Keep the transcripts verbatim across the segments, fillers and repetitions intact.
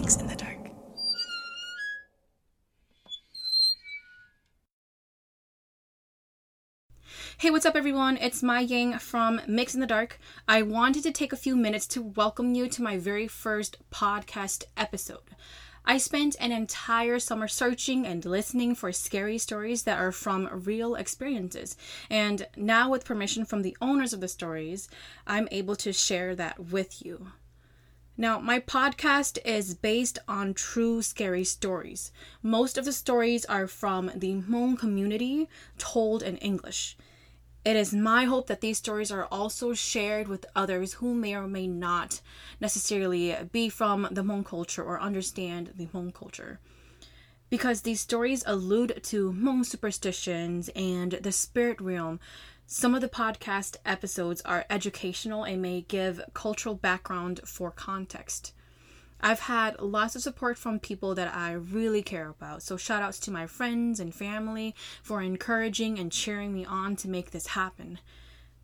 makes in the dark. Hey, what's up everyone? It's Mai Ying from Mix in the Dark. I wanted to take a few minutes to welcome you to my very first podcast episode. I spent an entire summer searching and listening for scary stories that are from real experiences. And now, with permission from the owners of the stories, I'm able to share that with you. Now, my podcast is based on true scary stories. Most of the stories are from the Hmong community, told in English. It is my hope that these stories are also shared with others who may or may not necessarily be from the Hmong culture or understand the Hmong culture, because these stories allude to Hmong superstitions and the spirit realm. Some of the podcast episodes are educational and may give cultural background for context. I've had lots of support from people that I really care about, so shout outs to my friends and family for encouraging and cheering me on to make this happen.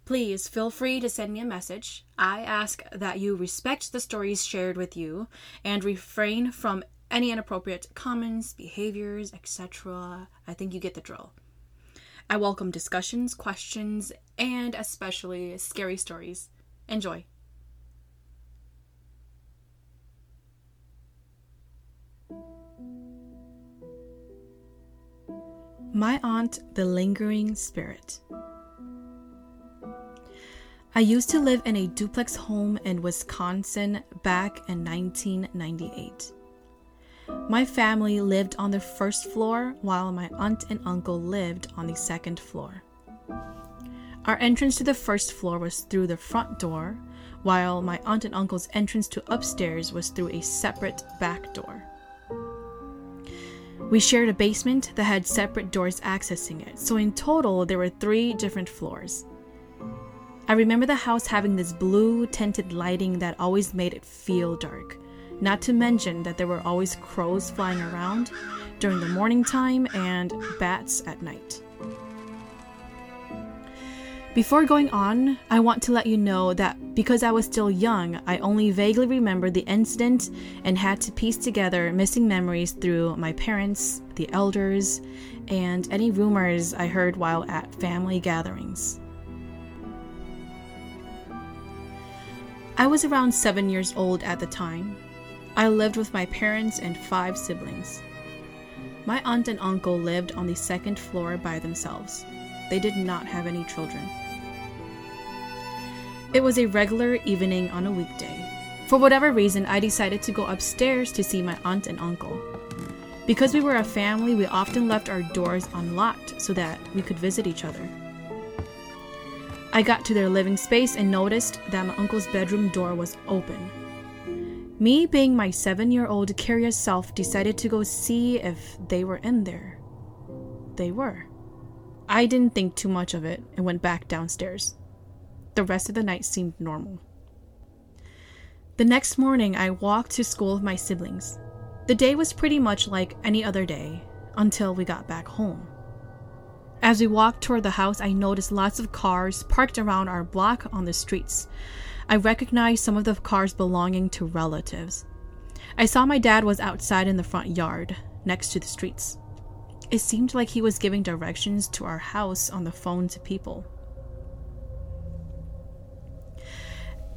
Please feel free to send me a message. I ask that you respect the stories shared with you and refrain from any inappropriate comments, behaviors, et cetera. I think you get the drill. I welcome discussions, questions, and especially scary stories. Enjoy. My Aunt, the Lingering Spirit. I used to live in a duplex home in Wisconsin back in nineteen ninety-eight. My family lived on the first floor while my aunt and uncle lived on the second floor. Our entrance to the first floor was through the front door, while my aunt and uncle's entrance to upstairs was through a separate back door. We shared a basement that had separate doors accessing it, so in total there were three different floors. I remember the house having this blue tinted lighting that always made it feel dark, not to mention that there were always crows flying around during the morning time and bats at night. Before going on, I want to let you know that because I was still young, I only vaguely remembered the incident and had to piece together missing memories through my parents, the elders, and any rumors I heard while at family gatherings. I was around seven years old at the time. I lived with my parents and five siblings. My aunt and uncle lived on the second floor by themselves. They did not have any children. It was a regular evening on a weekday. For whatever reason, I decided to go upstairs to see my aunt and uncle. Because we were a family, we often left our doors unlocked so that we could visit each other. I got to their living space and noticed that my uncle's bedroom door was open. Me, being my seven-year-old curious self, decided to go see if they were in there. They were. I didn't think too much of it and went back downstairs. The rest of the night seemed normal. The next morning, I walked to school with my siblings. The day was pretty much like any other day until we got back home. As we walked toward the house, I noticed lots of cars parked around our block on the streets. I recognized some of the cars belonging to relatives. I saw my dad was outside in the front yard, next to the streets. It seemed like he was giving directions to our house on the phone to people.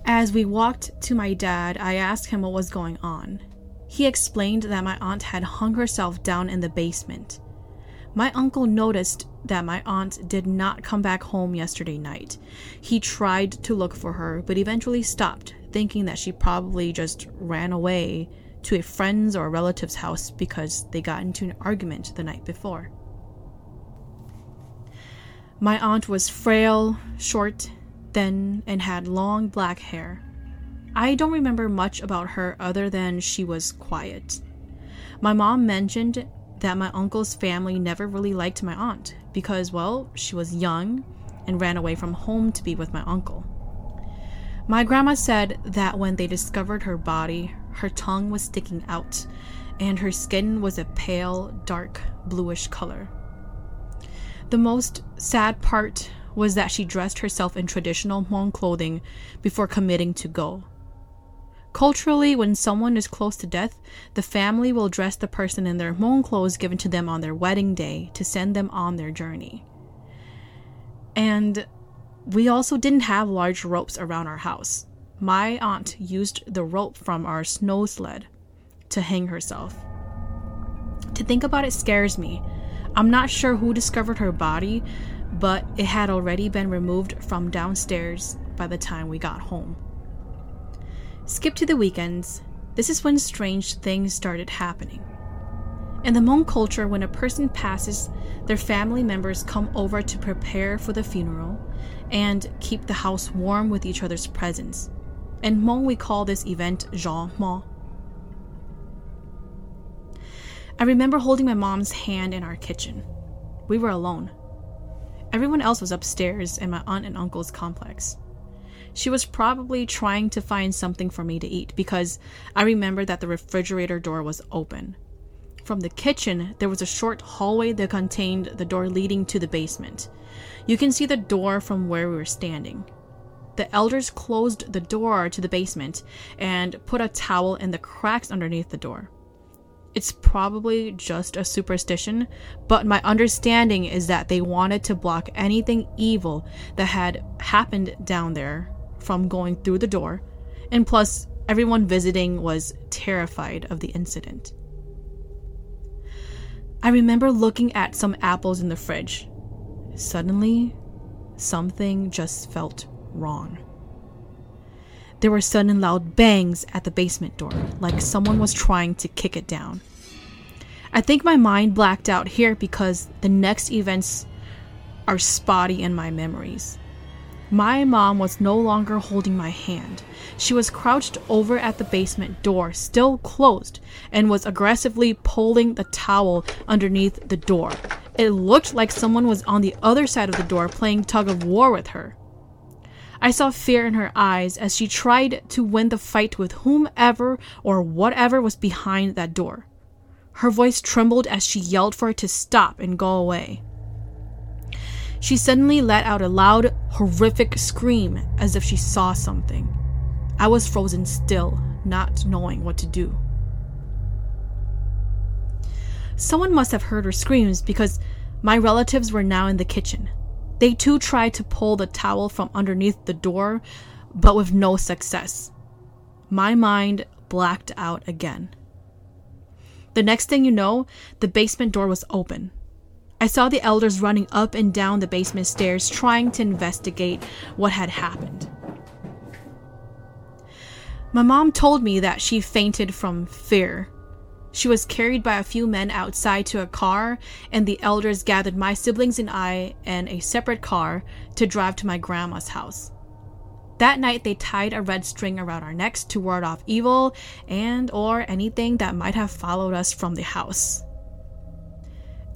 As we walked to my dad, I asked him what was going on. He explained that my aunt had hung herself down in the basement. My uncle noticed that my aunt did not come back home yesterday night. He tried to look for her, but eventually stopped, thinking that she probably just ran away to a friend's or a relative's house because they got into an argument the night before. My aunt was frail, short, thin, and had long black hair. I don't remember much about her other than she was quiet. My mom mentioned that my uncle's family never really liked my aunt because, well, she was young and ran away from home to be with my uncle. My grandma said that when they discovered her body, her tongue was sticking out, and her skin was a pale, dark, bluish color. The most sad part was that she dressed herself in traditional Hmong clothing before committing to go. Culturally, when someone is close to death, the family will dress the person in their Hmong clothes given to them on their wedding day to send them on their journey. And we also didn't have large ropes around our house. My aunt used the rope from our snow sled to hang herself. To think about it scares me. I'm not sure who discovered her body, but it had already been removed from downstairs by the time we got home. Skip to the weekends. This is when strange things started happening. In the Hmong culture, when a person passes, their family members come over to prepare for the funeral and keep the house warm with each other's presence. In Hmong, we call this event Jean mong. I remember holding my mom's hand in our kitchen. We were alone. Everyone else was upstairs in my aunt and uncle's complex. She was probably trying to find something for me to eat because I remember that the refrigerator door was open. From the kitchen, there was a short hallway that contained the door leading to the basement. You can see the door from where we were standing. The elders closed the door to the basement and put a towel in the cracks underneath the door. It's probably just a superstition, but my understanding is that they wanted to block anything evil that had happened down there from going through the door, and plus everyone visiting was terrified of the incident. I remember looking at some apples in the fridge. Suddenly, something just felt wrong. There were sudden loud bangs at the basement door, like someone was trying to kick it down. I think my mind blacked out here because the next events are spotty in my memories. My mom was no longer holding my hand. She was crouched over at the basement door, still closed, and was aggressively pulling the towel underneath the door. It looked like someone was on the other side of the door playing tug of war with her. I saw fear in her eyes as she tried to win the fight with whomever or whatever was behind that door. Her voice trembled as she yelled for it to stop and go away. She suddenly let out a loud, horrific scream as if she saw something. I was frozen still, not knowing what to do. Someone must have heard her screams because my relatives were now in the kitchen. They too tried to pull the towel from underneath the door, but with no success. My mind blacked out again. The next thing you know, the basement door was open. I saw the elders running up and down the basement stairs trying to investigate what had happened. My mom told me that she fainted from fear. She was carried by a few men outside to a car, and the elders gathered my siblings and I in a separate car to drive to my grandma's house. That night, they tied a red string around our necks to ward off evil and or anything that might have followed us from the house.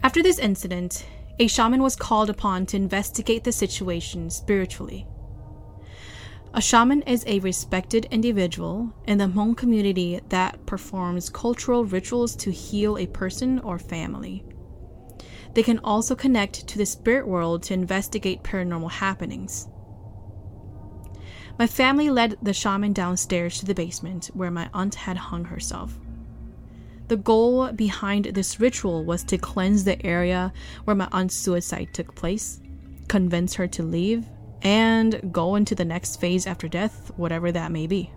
After this incident, a shaman was called upon to investigate the situation spiritually. A shaman is a respected individual in the Hmong community that performs cultural rituals to heal a person or family. They can also connect to the spirit world to investigate paranormal happenings. My family led the shaman downstairs to the basement where my aunt had hung herself. The goal behind this ritual was to cleanse the area where my aunt's suicide took place, convince her to leave, and go into the next phase after death, whatever that may be.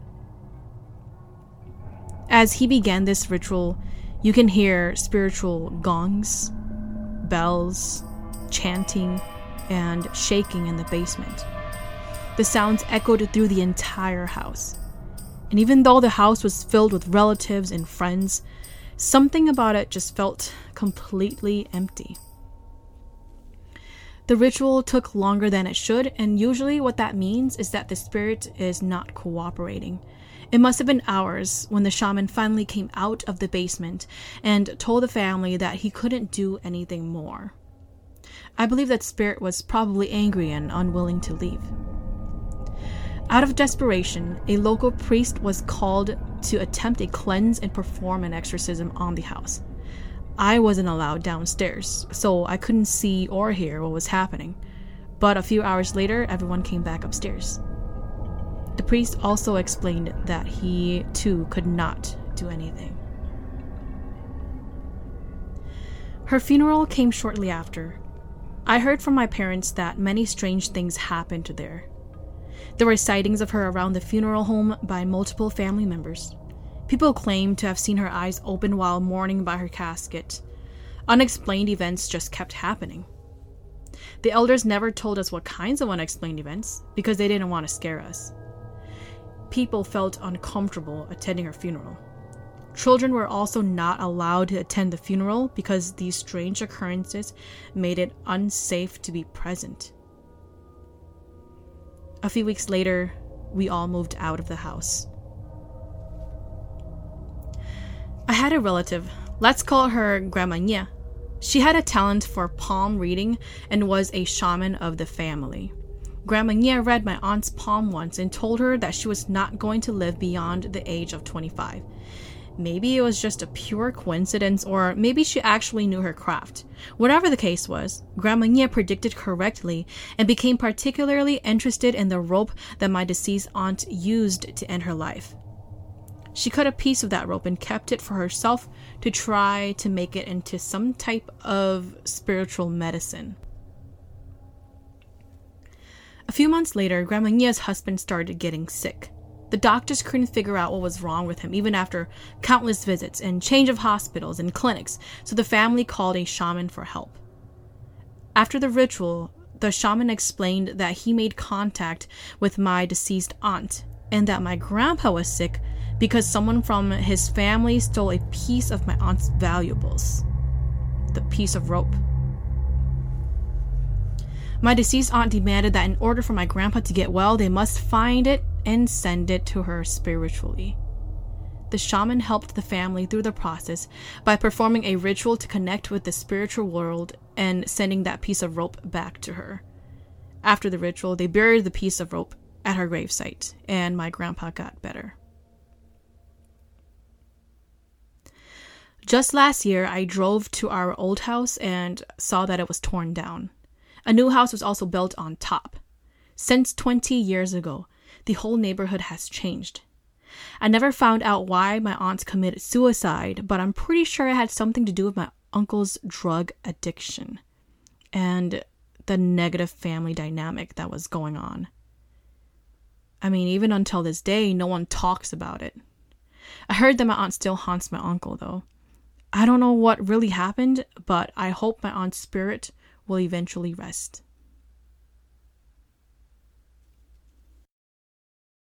As he began this ritual, you can hear spiritual gongs, bells, chanting, and shaking in the basement. The sounds echoed through the entire house. And even though the house was filled with relatives and friends, something about it just felt completely empty. The ritual took longer than it should, and usually what that means is that the spirit is not cooperating. It must have been hours when the shaman finally came out of the basement and told the family that he couldn't do anything more. I believe that spirit was probably angry and unwilling to leave. Out of desperation, a local priest was called to attempt a cleanse and perform an exorcism on the house. I wasn't allowed downstairs, so I couldn't see or hear what was happening. But a few hours later, everyone came back upstairs. The priest also explained that he, too, could not do anything. Her funeral came shortly after. I heard from my parents that many strange things happened to there. There were sightings of her around the funeral home by multiple family members. People claimed to have seen her eyes open while mourning by her casket. Unexplained events just kept happening. The elders never told us what kinds of unexplained events because they didn't want to scare us. People felt uncomfortable attending her funeral. Children were also not allowed to attend the funeral because these strange occurrences made it unsafe to be present. A few weeks later, we all moved out of the house. I had a relative, let's call her Grandma Nya. She had a talent for palm reading and was a shaman of the family. Grandma Nya read my aunt's palm once and told her that she was not going to live beyond the age of twenty-five. Maybe it was just a pure coincidence, or maybe she actually knew her craft. Whatever the case was, Grandma Nya predicted correctly and became particularly interested in the rope that my deceased aunt used to end her life. She cut a piece of that rope and kept it for herself to try to make it into some type of spiritual medicine. A few months later, Grandma Nya's husband started getting sick. The doctors couldn't figure out what was wrong with him, even after countless visits and change of hospitals and clinics, so the family called a shaman for help. After the ritual, the shaman explained that he made contact with my deceased aunt and that my grandpa was sick because someone from his family stole a piece of my aunt's valuables, the piece of rope. My deceased aunt demanded that in order for my grandpa to get well, they must find it and send it to her spiritually. The shaman helped the family through the process by performing a ritual to connect with the spiritual world and sending that piece of rope back to her. After the ritual, they buried the piece of rope at her gravesite, and my grandpa got better. Just last year, I drove to our old house and saw that it was torn down. A new house was also built on top. Since twenty years ago, the whole neighborhood has changed. I never found out why my aunt committed suicide, but I'm pretty sure it had something to do with my uncle's drug addiction and the negative family dynamic that was going on. I mean, even until this day, no one talks about it. I heard that my aunt still haunts my uncle, though. I don't know what really happened, but I hope my aunt's spirit will eventually rest.